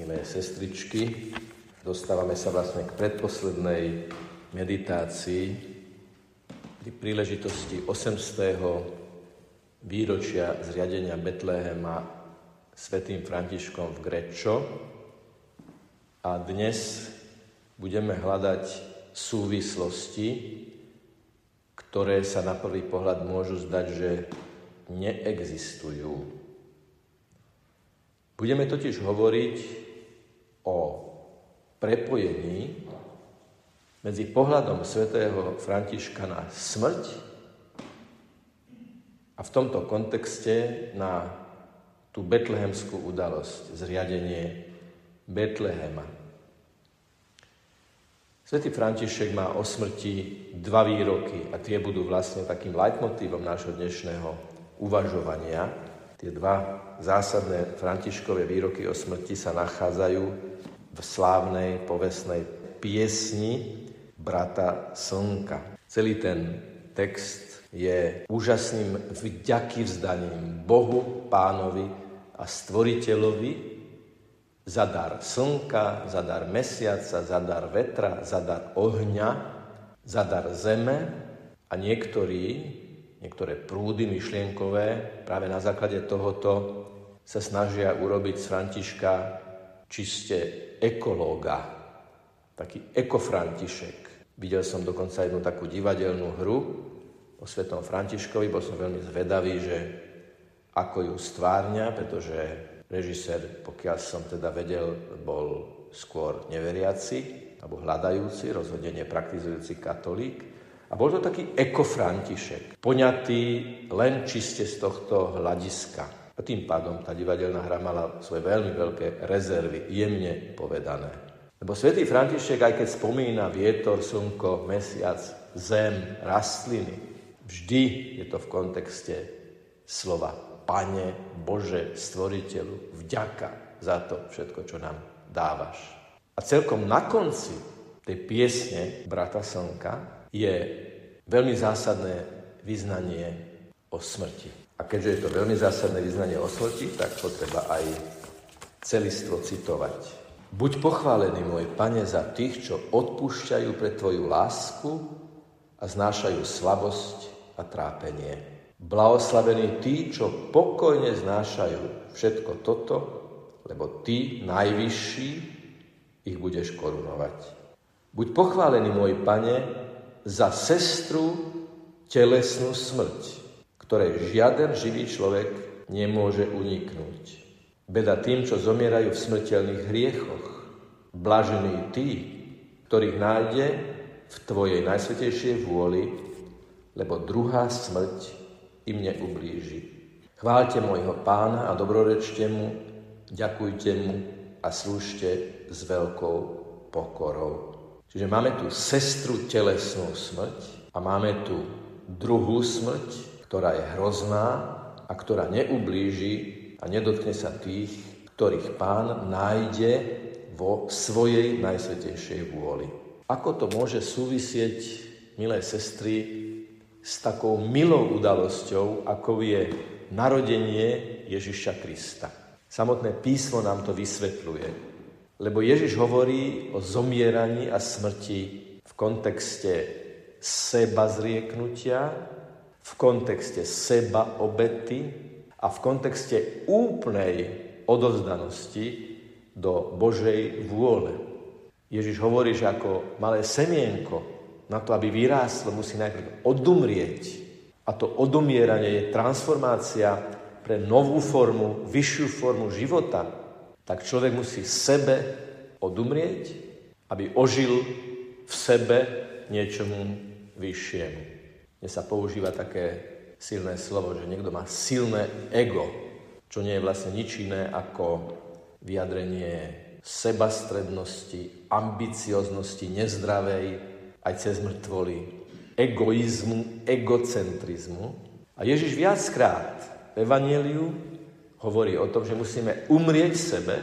Milé sestričky, dostávame sa vlastne k predposlednej meditácii pri príležitosti 8. výročia zriadenia Betlehema svätým Františkom v Greccio. A dnes budeme hľadať súvislosti, ktoré sa na prvý pohľad môžu zdať, že neexistujú. Budeme totiž hovoriť o prepojení medzi pohľadom svätého Františka na smrť a v tomto kontexte na tú betlehemskú udalosť, zriadenie Betlehema. Svätý František má o smrti dva výroky a tie budú vlastne takým leitmotívom nášho dnešného uvažovania. Tie dva zásadné Františkové výroky o smrti sa nachádzajú v slávnej povestnej piesni Brata slnka. Celý ten text je úžasným vďakyvzdaním Bohu, Pánovi a Stvoriteľovi za dar slnka, za dar mesiaca, za dar vetra, za dar ohňa, za dar zeme a niektoré prúdy myšlienkové práve na základe tohoto sa snažia urobiť z Františka čiste ekológa, taký ekofrantišek. Videl som dokonca jednu takú divadelnú hru o svätom Františkovi, bol som veľmi zvedavý, že ako ju stvárňa, pretože režisér, pokiaľ som teda vedel, bol skôr neveriaci alebo hľadajúci, rozhodne nepraktizujúci katolík. A bol to taký ekofrantišek, poňatý len čiste z tohto hľadiska. A tým pádom tá divadelná hra mala svoje veľmi veľké rezervy, jemne povedané. Lebo svätý František, aj keď spomína vietor, slnko, mesiac, zem, rastliny, vždy je to v kontexte slova Pane, Bože, Stvoriteľu, vďaka za to všetko, čo nám dávaš. A celkom na konci tej piesne Brata slnka je veľmi zásadné vyznanie o smrti. A keďže je to veľmi zásadné vyznanie o smrti, tak to treba aj celistvo citovať. Buď pochválený, môj Pane, za tých, čo odpúšťajú pre Tvoju lásku a znášajú slabosť a trápenie. Blahoslavení tí, čo pokojne znášajú všetko toto, lebo Ty, Najvyšší, ich budeš korunovať. Buď pochválený, môj Pane, za sestru telesnú smrť, ktoré žiaden živý človek nemôže uniknúť. Beda tým, čo zomierajú v smrteľných hriechoch. Blažení tí, ktorých nájde v Tvojej najsvätejšej vôli, lebo druhá smrť im neublíži. Chváľte môjho Pána a dobrorečte mu, ďakujte mu a slúžte s veľkou pokorou. Čiže máme tu sestru telesnú smrť a máme tu druhú smrť, ktorá je hrozná a ktorá neublíži a nedotkne sa tých, ktorých Pán nájde vo svojej najsvätejšej vôli. Ako to môže súvisieť, milé sestry, s takou milou udalosťou, ako je narodenie Ježiša Krista? Samotné písmo nám to vysvetľuje. Lebo Ježiš hovorí o zomieraní a smrti v kontexte seba zrieknutia, v kontexte seba obety a v kontexte úplnej odovzdanosti do Božej vôle. Ježiš hovorí, že ako malé semienko, na to, aby vyrástlo, musí najprv odumrieť. A to odumieranie je transformácia pre novú formu, vyššiu formu života. Tak človek musí sebe odumrieť, aby ožil v sebe niečomu vyššiemu. Dnes sa používa také silné slovo, že niekto má silné ego, čo nie je vlastne nič iné ako vyjadrenie sebastrednosti, ambicioznosti, nezdravej, aj cez mŕtvoly, egoizmu, egocentrizmu. A Ježiš viackrát v Evanjeliu hovorí o tom, že musíme umrieť sebe,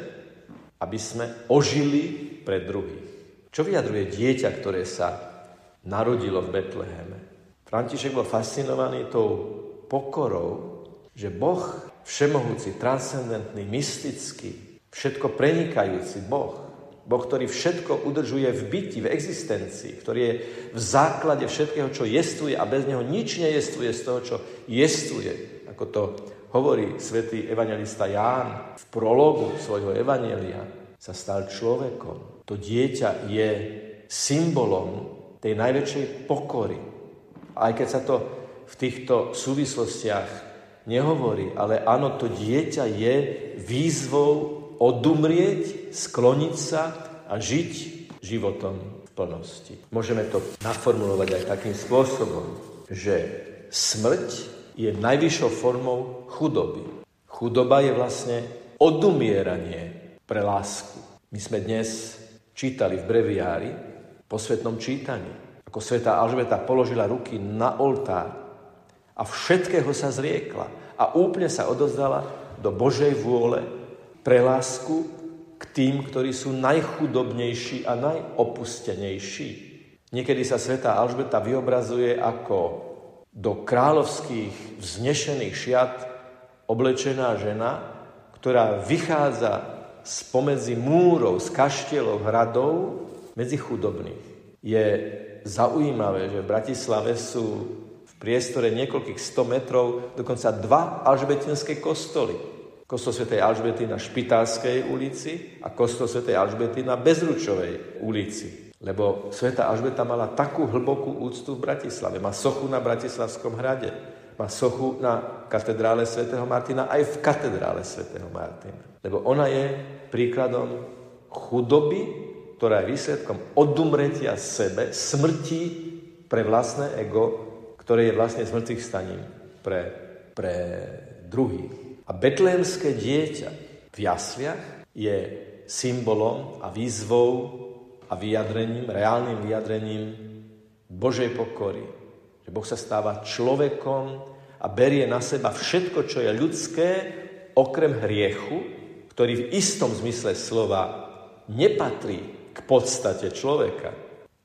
aby sme ožili pre druhých. Čo vyjadruje dieťa, ktoré sa narodilo v Betleheme? František bol fascinovaný tou pokorou, že Boh, všemohúci, transcendentný, mystický, všetko prenikajúci Boh. Boh, ktorý všetko udržuje v byti, v existencii, ktorý je v základe všetkého, čo jestuje a bez neho nič nejestuje z toho, čo jestuje. Ako to hovorí svätý evanjelista Ján v prologu svojho evanjelia, sa stal človekom. To dieťa je symbolom tej najväčšej pokory. Aj keď sa to v týchto súvislostiach nehovorí, ale áno, to dieťa je výzvou odumrieť, skloniť sa a žiť životom v plnosti. Môžeme to naformulovať aj takým spôsobom, že smrť je najvyššou formou chudoby. Chudoba je vlastne odumieranie pre lásku. My sme dnes čítali v breviári po svätnom čítaní, ako svätá Alžbeta položila ruky na oltár a všetkého sa zriekla a úplne sa odozdala do Božej vôle pre lásku k tým, ktorí sú najchudobnejší a najopustenejší. Niekedy sa svätá Alžbeta vyobrazuje ako do kráľovských vznešených šiat oblečená žena, ktorá vychádza spomedzi múrov, z kaštielov, hradov, medzi chudobných. Je zaujímavé, že v Bratislave sú v priestore niekoľkých 100 metrov dokonca dva alžbetinské kostoly. Kostol svätej Alžbety na Špitálskej ulici a kostol svätej Alžbety na Bezručovej ulici. Lebo svätá Alžbeta mala takú hlbokú úctu v Bratislave. Má sochu na Bratislavskom hrade. Má sochu na katedrále svätého Martina aj v katedrále svätého Martina. Lebo ona je príkladom chudoby, ktorá je výsledkom odumretia sebe, smrti pre vlastné ego, ktoré je vlastne smrti staním pre druhých. A betlémske dieťa v jasliach je symbolom a výzvou a vyjadrením, reálnym vyjadrením Božej pokory. Že Boh sa stáva človekom a berie na seba všetko, čo je ľudské, okrem hriechu, ktorý v istom zmysle slova nepatrí k podstate človeka.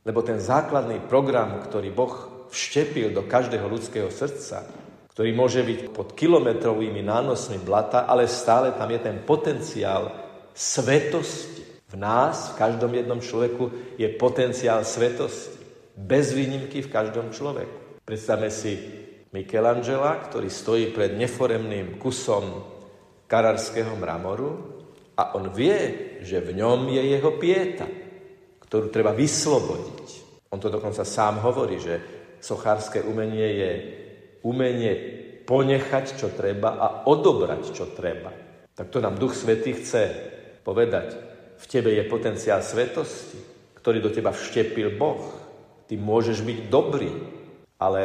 Lebo ten základný program, ktorý Boh vštepil do každého ľudského srdca, ktorý môže byť pod kilometrovými nánosmi blata, ale stále tam je ten potenciál svetosti. V nás, v každom jednom človeku, je potenciál svetosti. Bez výnimky v každom človeku. Predstavme si Michelangela, ktorý stojí pred neforemným kusom kararského mramoru a on vie, že v ňom je jeho pieta, ktorú treba vyslobodiť. On to dokonca sám hovorí, že sochárske umenie je umenie ponechať, čo treba a odobrať, čo treba. Tak to nám Duch Svätý chce povedať. V tebe je potenciál svetosti, ktorý do teba vštepil Boh. Ty môžeš byť dobrý, ale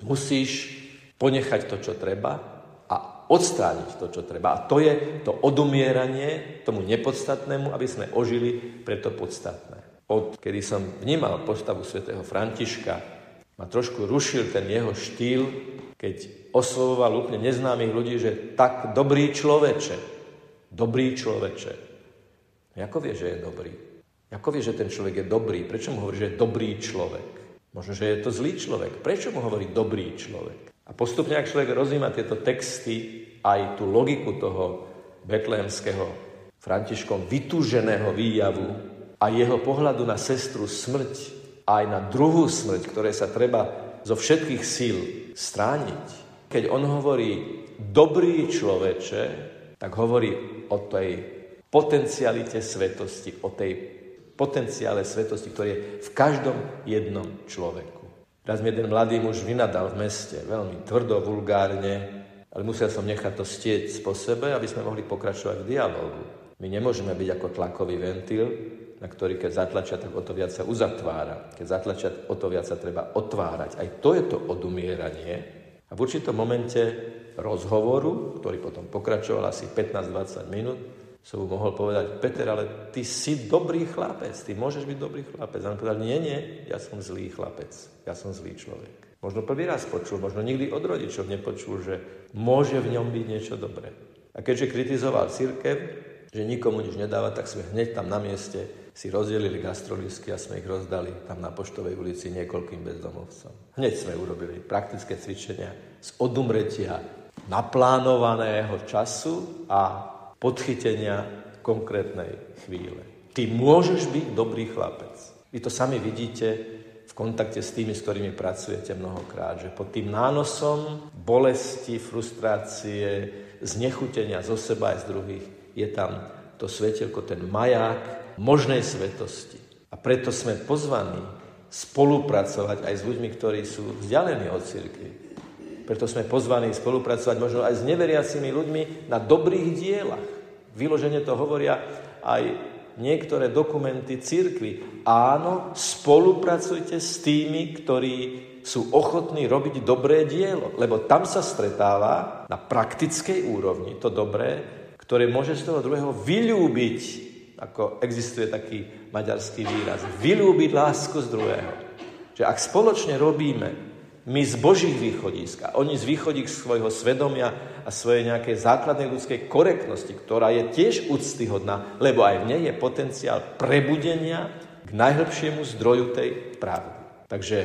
musíš ponechať to, čo treba a odstrániť to, čo treba. A to je to odumieranie tomu nepodstatnému, aby sme ožili pre to podstatné. Odkedy som vnímal postavu svätého Františka, ma trošku rušil ten jeho štýl, keď oslovoval úplne neznámych ľudí, že tak dobrý človeče, dobrý človeče. Ako vie, že je dobrý? Ako vie, že ten človek je dobrý? Prečo mu hovorí, že je dobrý človek? Možno, že je to zlý človek. Prečo mu hovorí dobrý človek? A postupne, ak človek rozíma tieto texty, aj tú logiku toho betlémskeho Františkom vytúženého výjavu a jeho pohľadu na sestru smrť, aj na druhú smrť, ktoré sa treba zo všetkých síl strániť. Keď on hovorí dobrý človeče, tak hovorí o tej potencialite svetosti, o tej potenciále svetosti, ktorý je v každom jednom človeku. Raz mi jeden mladý muž vynadal v meste, veľmi tvrdo, vulgárne, ale musel som nechať to stieť po sebe, aby sme mohli pokračovať v dialógu. My nemôžeme byť ako tlakový ventil, na ktorý keď zatlačia, tak o to viac sa uzatvára. Keď zatlačia, o to viac sa treba otvárať. Aj to je to odumieranie. A v určitom momente rozhovoru, ktorý potom pokračoval asi 15-20 minút, som mu mohol povedať, Peter, ale ty si dobrý chlapec, ty môžeš byť dobrý chlapec. A on povedal, nie, ja som zlý chlapec, ja som zlý človek. Možno prvý raz počul, možno nikdy od rodičov nepočul, že môže v ňom byť niečo dobré. A keďže kritizoval cirkev, že nikomu nič nedáva, tak sme hneď tam na mieste si rozdelili gastrolístky a sme ich rozdali tam na Poštovej ulici niekoľkým bezdomovcom. Hneď sme urobili praktické cvičenia z odumretia naplánovaného času a podchytenia konkrétnej chvíle. Ty môžeš byť dobrý chlapec. Vy to sami vidíte v kontakte s tými, s ktorými pracujete mnohokrát, že pod tým nánosom bolesti, frustrácie, znechutenia zo seba aj z druhých je tam to svetelko, ten maják možnej svetosti. A preto sme pozvaní spolupracovať aj s ľuďmi, ktorí sú vzdialení od cirkvi. Preto sme pozvaní spolupracovať možno aj s neveriacimi ľuďmi na dobrých dielach. Vyložene to hovoria aj niektoré dokumenty cirkvi. Áno, spolupracujte s tými, ktorí sú ochotní robiť dobré dielo, lebo tam sa stretáva na praktickej úrovni to dobré, ktoré môže z toho druhého vyľúbiť, ako existuje taký maďarský výraz, vyľúbiť lásku z druhého. Že ak spoločne robíme, my z Božích východisk a oni z východisk svojho svedomia a svojej nejakej základnej ľudskej korektnosti, ktorá je tiež úctyhodná, lebo aj v nej je potenciál prebudenia k najhlbšiemu zdroju tej pravdy. Takže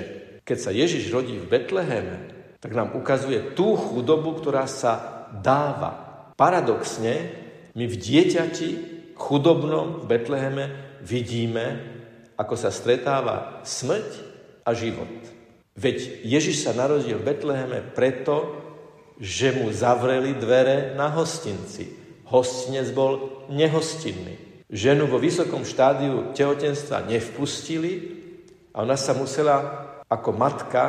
keď sa Ježiš rodí v Betleheme, tak nám ukazuje tú chudobu, ktorá sa dáva. Paradoxne, my v dieťati chudobnom v Betleheme vidíme, ako sa stretáva smrť a život. Veď Ježiš sa narodil v Betleheme preto, že mu zavreli dvere na hostinci. Hostinec bol nehostinný. Ženu vo vysokom štádiu tehotenstva nevpustili a ona sa musela ako matka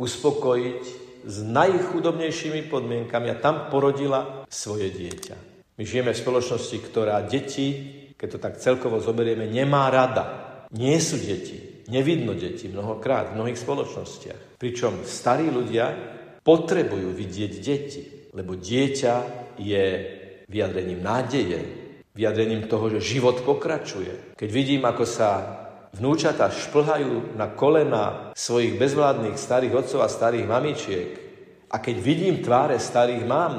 uspokojiť s najchudobnejšími podmienkami a tam porodila svoje dieťa. My žijeme v spoločnosti, ktorá deti, keď to tak celkovo zoberieme, nemá rada. Nie sú deti. Nevidno deti mnohokrát v mnohých spoločnostiach. Pričom starí ľudia potrebujú vidieť deti, lebo dieťa je vyjadrením nádeje, vyjadrením toho, že život pokračuje. Keď vidím, ako sa vnúčata šplhajú na kolena svojich bezvládnych starých otcov a starých mamičiek a keď vidím tváre starých mám,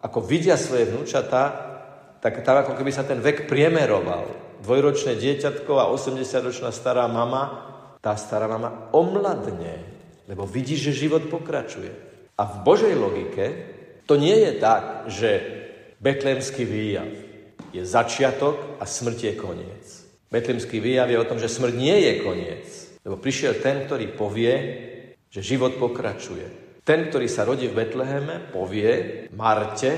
ako vidia svoje vnúčata, tak tam ako keby sa ten vek priemeroval. Dvojročné dieťatko a 80-ročná stará mama, tá stará mama omladne, lebo vidí, že život pokračuje. A v Božej logike to nie je tak, že betlémsky výjav je začiatok a smrť je koniec. Betlémsky výjav je o tom, že smrť nie je koniec, lebo prišiel ten, ktorý povie, že život pokračuje. Ten, ktorý sa rodí v Betleheme, povie Marte,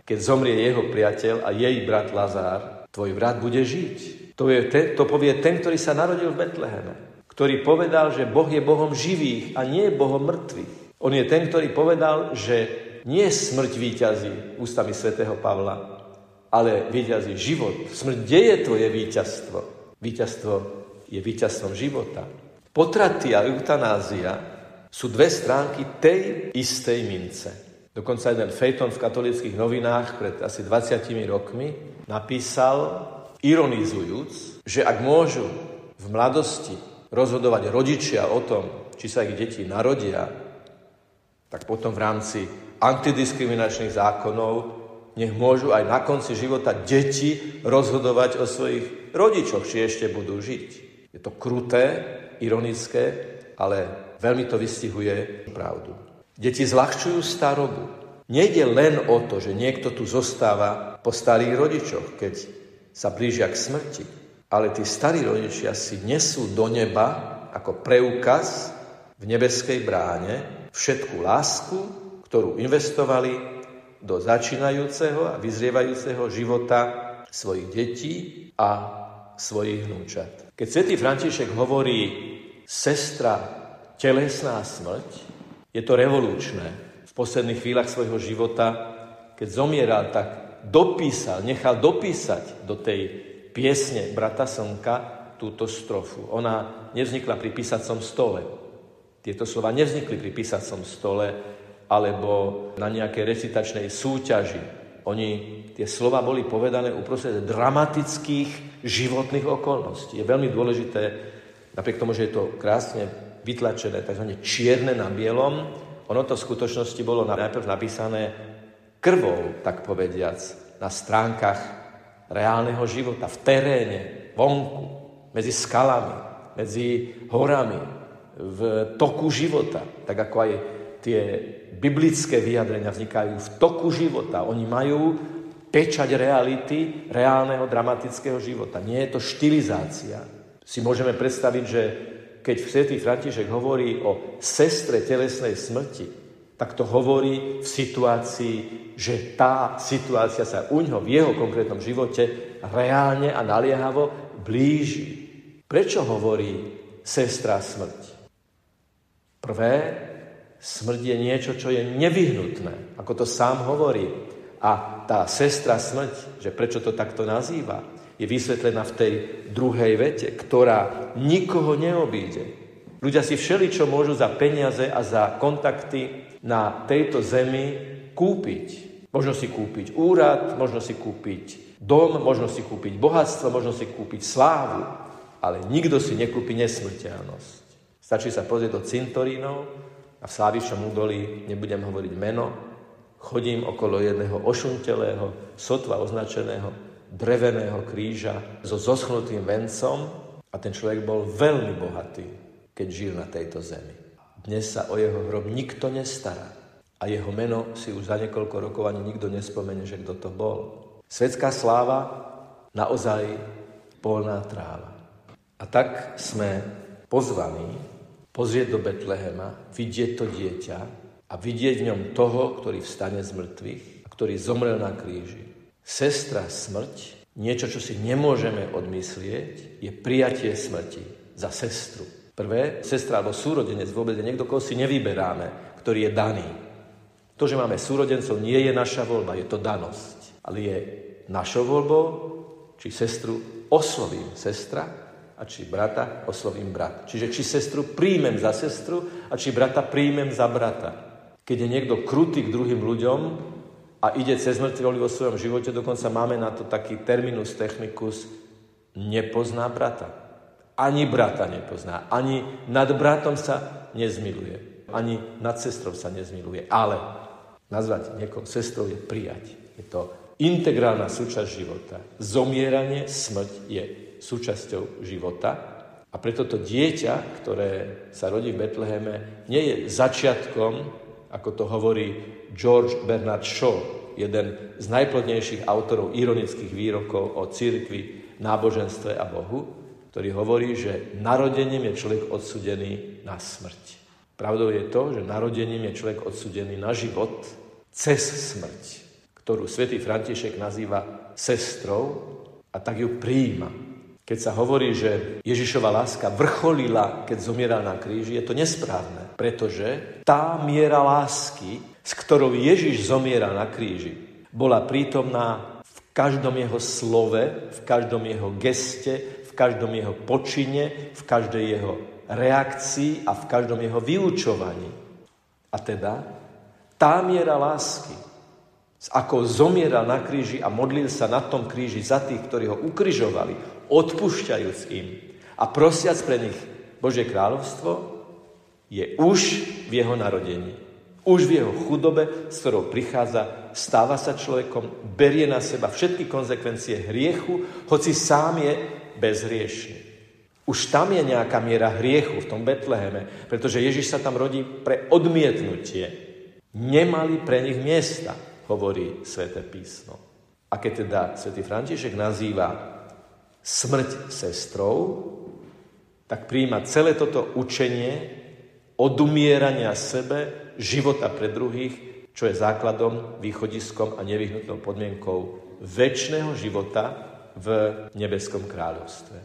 keď zomrie jeho priateľ a jej brat Lazár, tvoj brat bude žiť. To povie ten, ktorý sa narodil v Betleheme, ktorý povedal, že Boh je Bohom živých a nie Bohom mŕtvych. On je ten, ktorý povedal, že nie smrť víťazí ústami svätého Pavla, ale víťazí život. Smrť, kde je tvoje víťazstvo? Víťazstvo je víťazstvom života. Potraty a eutanázia sú dve stránky tej istej mince. Dokonca jeden feljton v katolíckych novinách pred asi 20 rokmi napísal, ironizujúc, že ak môžu v mladosti rozhodovať rodičia o tom, či sa ich deti narodia, tak potom v rámci antidiskriminačných zákonov nech môžu aj na konci života deti rozhodovať o svojich rodičoch, či ešte budú žiť. Je to kruté, ironické, ale veľmi to vystihuje pravdu. Deti zľahčujú starobu. Nejde len o to, že niekto tu zostáva po starých rodičoch, keď sa blížia k smrti. Ale tí starí rodičia si nesú do neba ako preukaz v nebeskej bráne všetku lásku, ktorú investovali do začínajúceho a vyzrievajúceho života svojich detí a svojich vnúčat. Keď svätý František hovorí sestra telesná smrť, je to revolučné. V posledných chvíľach svojho života, keď zomieral, tak dopísal, nechal dopísať do tej piesne Brata Slnka túto strofu. Ona nevznikla pri písacom stole. Tieto slova nevznikli pri písacom stole alebo na nejakej recitačnej súťaži. Oni, tie slova boli povedané uprostred dramatických životných okolností. Je veľmi dôležité, napriek tomu, že je to krásne vytlačené, tzv. Čierne na bielom, ono to v skutočnosti bolo najprv napísané krvou, tak povediac, na stránkach reálneho života, v teréne, vonku, medzi skalami, medzi horami, v toku života. Tak ako aj tie biblické vyjadrenia vznikajú v toku života. Oni majú pečať reality, reálneho dramatického života. Nie je to štilizácia. Si môžeme predstaviť, že keď svätý František hovorí o sestre telesnej smrti, tak to hovorí v situácii, že tá situácia sa u ňoho v jeho konkrétnom živote reálne a naliehavo blíži. Prečo hovorí sestra smrť? Prvé, smrť je niečo, čo je nevyhnutné, ako to sám hovorí. A tá sestra smrť, že prečo to takto nazýva, je vysvetlená v tej druhej vete, ktorá nikoho neobíde. Ľudia si všeličo môžu za peniaze a za kontakty na tejto zemi kúpiť. Možno si kúpiť úrad, možno si kúpiť dom, možno si kúpiť bohatstvo, možno si kúpiť slávu, ale nikto si nekúpi nesmrteľnosť. Stačí sa pozrieť do cintorínov a v Slávičnom údolí, nebudem hovoriť meno, chodím okolo jedného ošuntelého, sotva označeného dreveného kríža so zoschnutým vencom a ten človek bol veľmi bohatý, keď žil na tejto zemi. Dnes sa o jeho hrob nikto nestará a jeho meno si už za niekoľko rokov ani nikto nespomene, že kto to bol. Svetská sláva naozaj polná tráva. A tak sme pozvaní pozrieť do Betlehema, vidieť to dieťa a vidieť v ňom toho, ktorý vstane z mŕtvych a ktorý zomrel na kríži. Sestra smrť, niečo, čo si nemôžeme odmyslieť, je prijatie smrti za sestru. Prvé, sestra alebo súrodenec vôbec je niekto, koho si nevyberáme, ktorý je daný. To, že máme súrodencov, nie je naša voľba, je to danosť. Ale je našou voľbou, či sestru oslovím sestra a či brata oslovím brat. Čiže či sestru príjmem za sestru a či brata príjmem za brata. Keď je niekto krutý k druhým ľuďom a ide cez mŕtvoly vo svojom živote, dokonca máme na to taký terminus technicus, nepozná brata. Ani brata nepozná, ani nad bratom sa nezmiluje, ani nad sestrou sa nezmiluje. Ale nazvať niekoho sestrou je prijať. Je to integrálna súčasť života. Zomieranie, smrť je súčasťou života. A preto to dieťa, ktoré sa rodí v Betleheme, nie je začiatkom, ako to hovorí George Bernard Shaw, jeden z najplodnejších autorov ironických výrokov o cirkvi, náboženstve a Bohu, ktorý hovorí, že narodením je človek odsudený na smrť. Pravdou je to, že narodením je človek odsudený na život cez smrť, ktorú svätý František nazýva sestrou a tak ju prijíma. Keď sa hovorí, že Ježišova láska vrcholila, keď zomieral na kríži, je to nesprávne, pretože tá miera lásky, s ktorou Ježiš zomieral na kríži, bola prítomná v každom jeho slove, v každom jeho geste, v každom jeho počine, v každej jeho reakcii a v každom jeho vyučovaní. A teda tá miera lásky, ako zomieral na kríži a modlil sa na tom kríži za tých, ktorí ho ukrižovali, odpúšťajúc im a prosiac pre nich Božie kráľovstvo, je už v jeho narodení, už v jeho chudobe, s ktorou prichádza, stáva sa človekom, berie na seba všetky konzekvencie hriechu, hoci sám je bezhriešný. Už tam je nejaká miera hriechu v tom Betleheme, pretože Ježiš sa tam rodí pre odmietnutie. Nemali pre nich miesta, hovorí Sväté písmo. A keď teda svätý František nazýva smrť sestrou, tak prijíma celé toto učenie odumierania sebe, života pre druhých, čo je základom, východiskom a nevyhnutnou podmienkou večného života v nebeskom kráľovstve.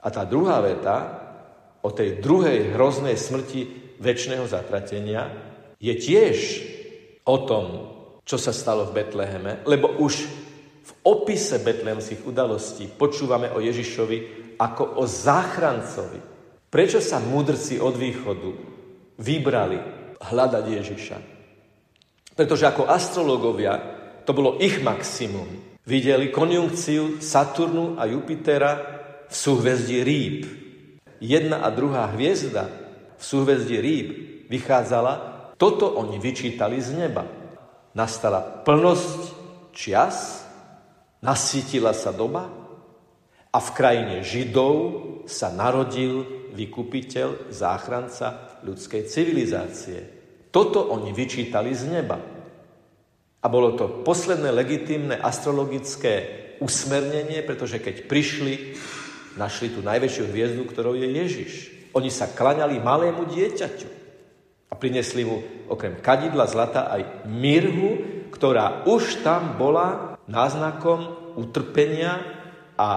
A tá druhá veta o tej druhej hroznej smrti večného zatratenia je tiež o tom, čo sa stalo v Betleheme, lebo už v opise betlehemských udalostí počúvame o Ježišovi ako o záchrancovi. Prečo sa múdrci od východu vybrali hľadať Ježiša? Pretože ako astrologovia to bolo ich maximum. Videli konjunkciu Saturnu a Jupitera v súhvezdí Rýb. Jedna a druhá hviezda v súhvezdí Rýb vychádzala. Toto oni vyčítali z neba. Nastala plnosť čias, nasýtila sa doba a v krajine Židov sa narodil vykupiteľ, záchranca ľudskej civilizácie. Toto oni vyčítali z neba. A bolo to posledné legitímne astrologické usmernenie, pretože keď prišli, našli tú najväčšiu hviezdu, ktorou je Ježiš. Oni sa klaňali malému dieťaťu a priniesli mu okrem kadidla zlata aj mirhu, ktorá už tam bola náznakom utrpenia a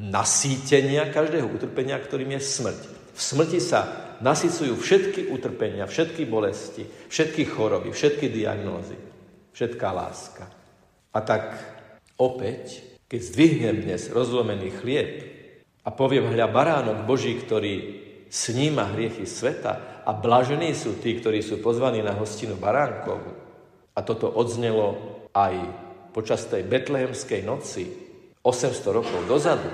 nasýtenia každého utrpenia, ktorým je smrť. V smrti sa nasycujú všetky utrpenia, všetky bolesti, všetky choroby, všetky diagnózy, všetká láska. A tak opäť, keď zdvihnem dnes rozlomený chlieb a poviem, hľa baránok Boží, ktorý sníma hriechy sveta, a blažení sú tí, ktorí sú pozvaní na hostinu baránkovú. A toto odznelo aj počas tej betlehemskej noci 800 rokov dozadu.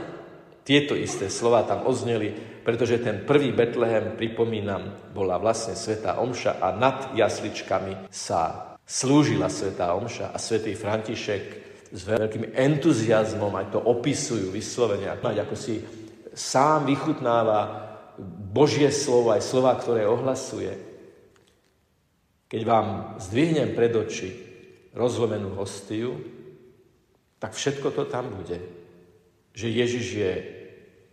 Tieto isté slova tam odzneli, pretože ten prvý Betlehem, pripomínam, bola vlastne svätá omša a nad jasličkami sa slúžila svätá omša a svätý František s veľkým entuziasmom, aj to opisujú vyslovene, ako si sám vychutnáva Božie slovo, aj slova, ktoré ohlasuje. Keď vám zdvihnem pred oči rozlomenú hostiu, tak všetko to tam bude. Že Ježiš je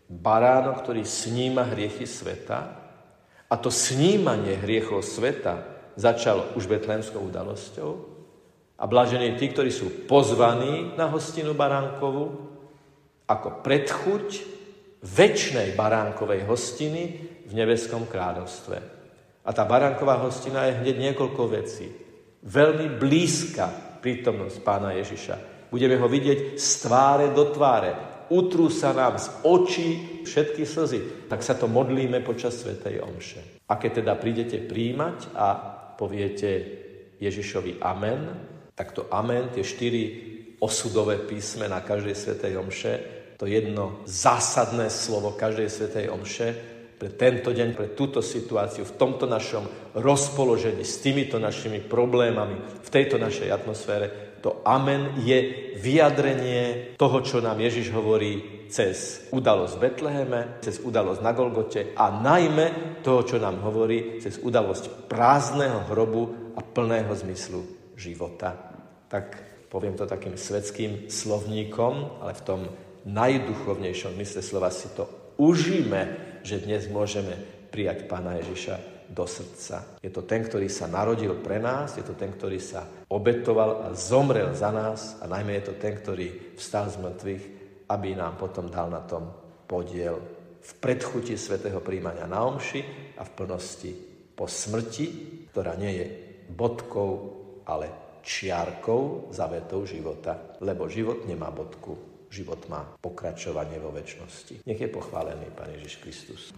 baránok, ktorý sníma hriechy sveta, a to snímanie hriechov sveta začalo už betlehemskou udalosťou. A blažení tí, ktorí sú pozvaní na hostinu baránkovú, ako predchuť večnej baránkovej hostiny v nebeskom kráľovstve. A tá baránková hostina je hneď niekoľko vecí. Veľmi blízka prítomnosť Pána Ježiša. Budeme ho vidieť z tváre do tváre. Utrú sa nám z očí všetky slzy. Tak sa to modlíme počas svätej omše. A keď teda prídete prijímať a poviete Ježišovi amen, tak to amen, tie 4 osudové písme na každej svätej omše, to jedno zásadné slovo každej svätej omše pre tento deň, pre túto situáciu, v tomto našom rozpoložení, s týmito našimi problémami, v tejto našej atmosfére, to amen je vyjadrenie toho, čo nám Ježiš hovorí cez udalosť v Betleheme, cez udalosť na Golgote a najmä toho, čo nám hovorí cez udalosť prázdneho hrobu a plného zmyslu života. Tak poviem to takým svetským slovníkom, ale v tom najduchovnejšom mysle slova si to užíme, že dnes môžeme prijať Pána Ježiša do srdca. Je to ten, ktorý sa narodil pre nás, je to ten, ktorý sa obetoval a zomrel za nás a najmä je to ten, ktorý vstal z mŕtvych, aby nám potom dal na tom podiel v predchuti svätého prijímania na omši a v plnosti po smrti, ktorá nie je bodkou, ale čiarkou za vetou života. Lebo život nemá bodku. Život má pokračovanie vo večnosti. Nech je pochválený Pán Ježiš Kristus.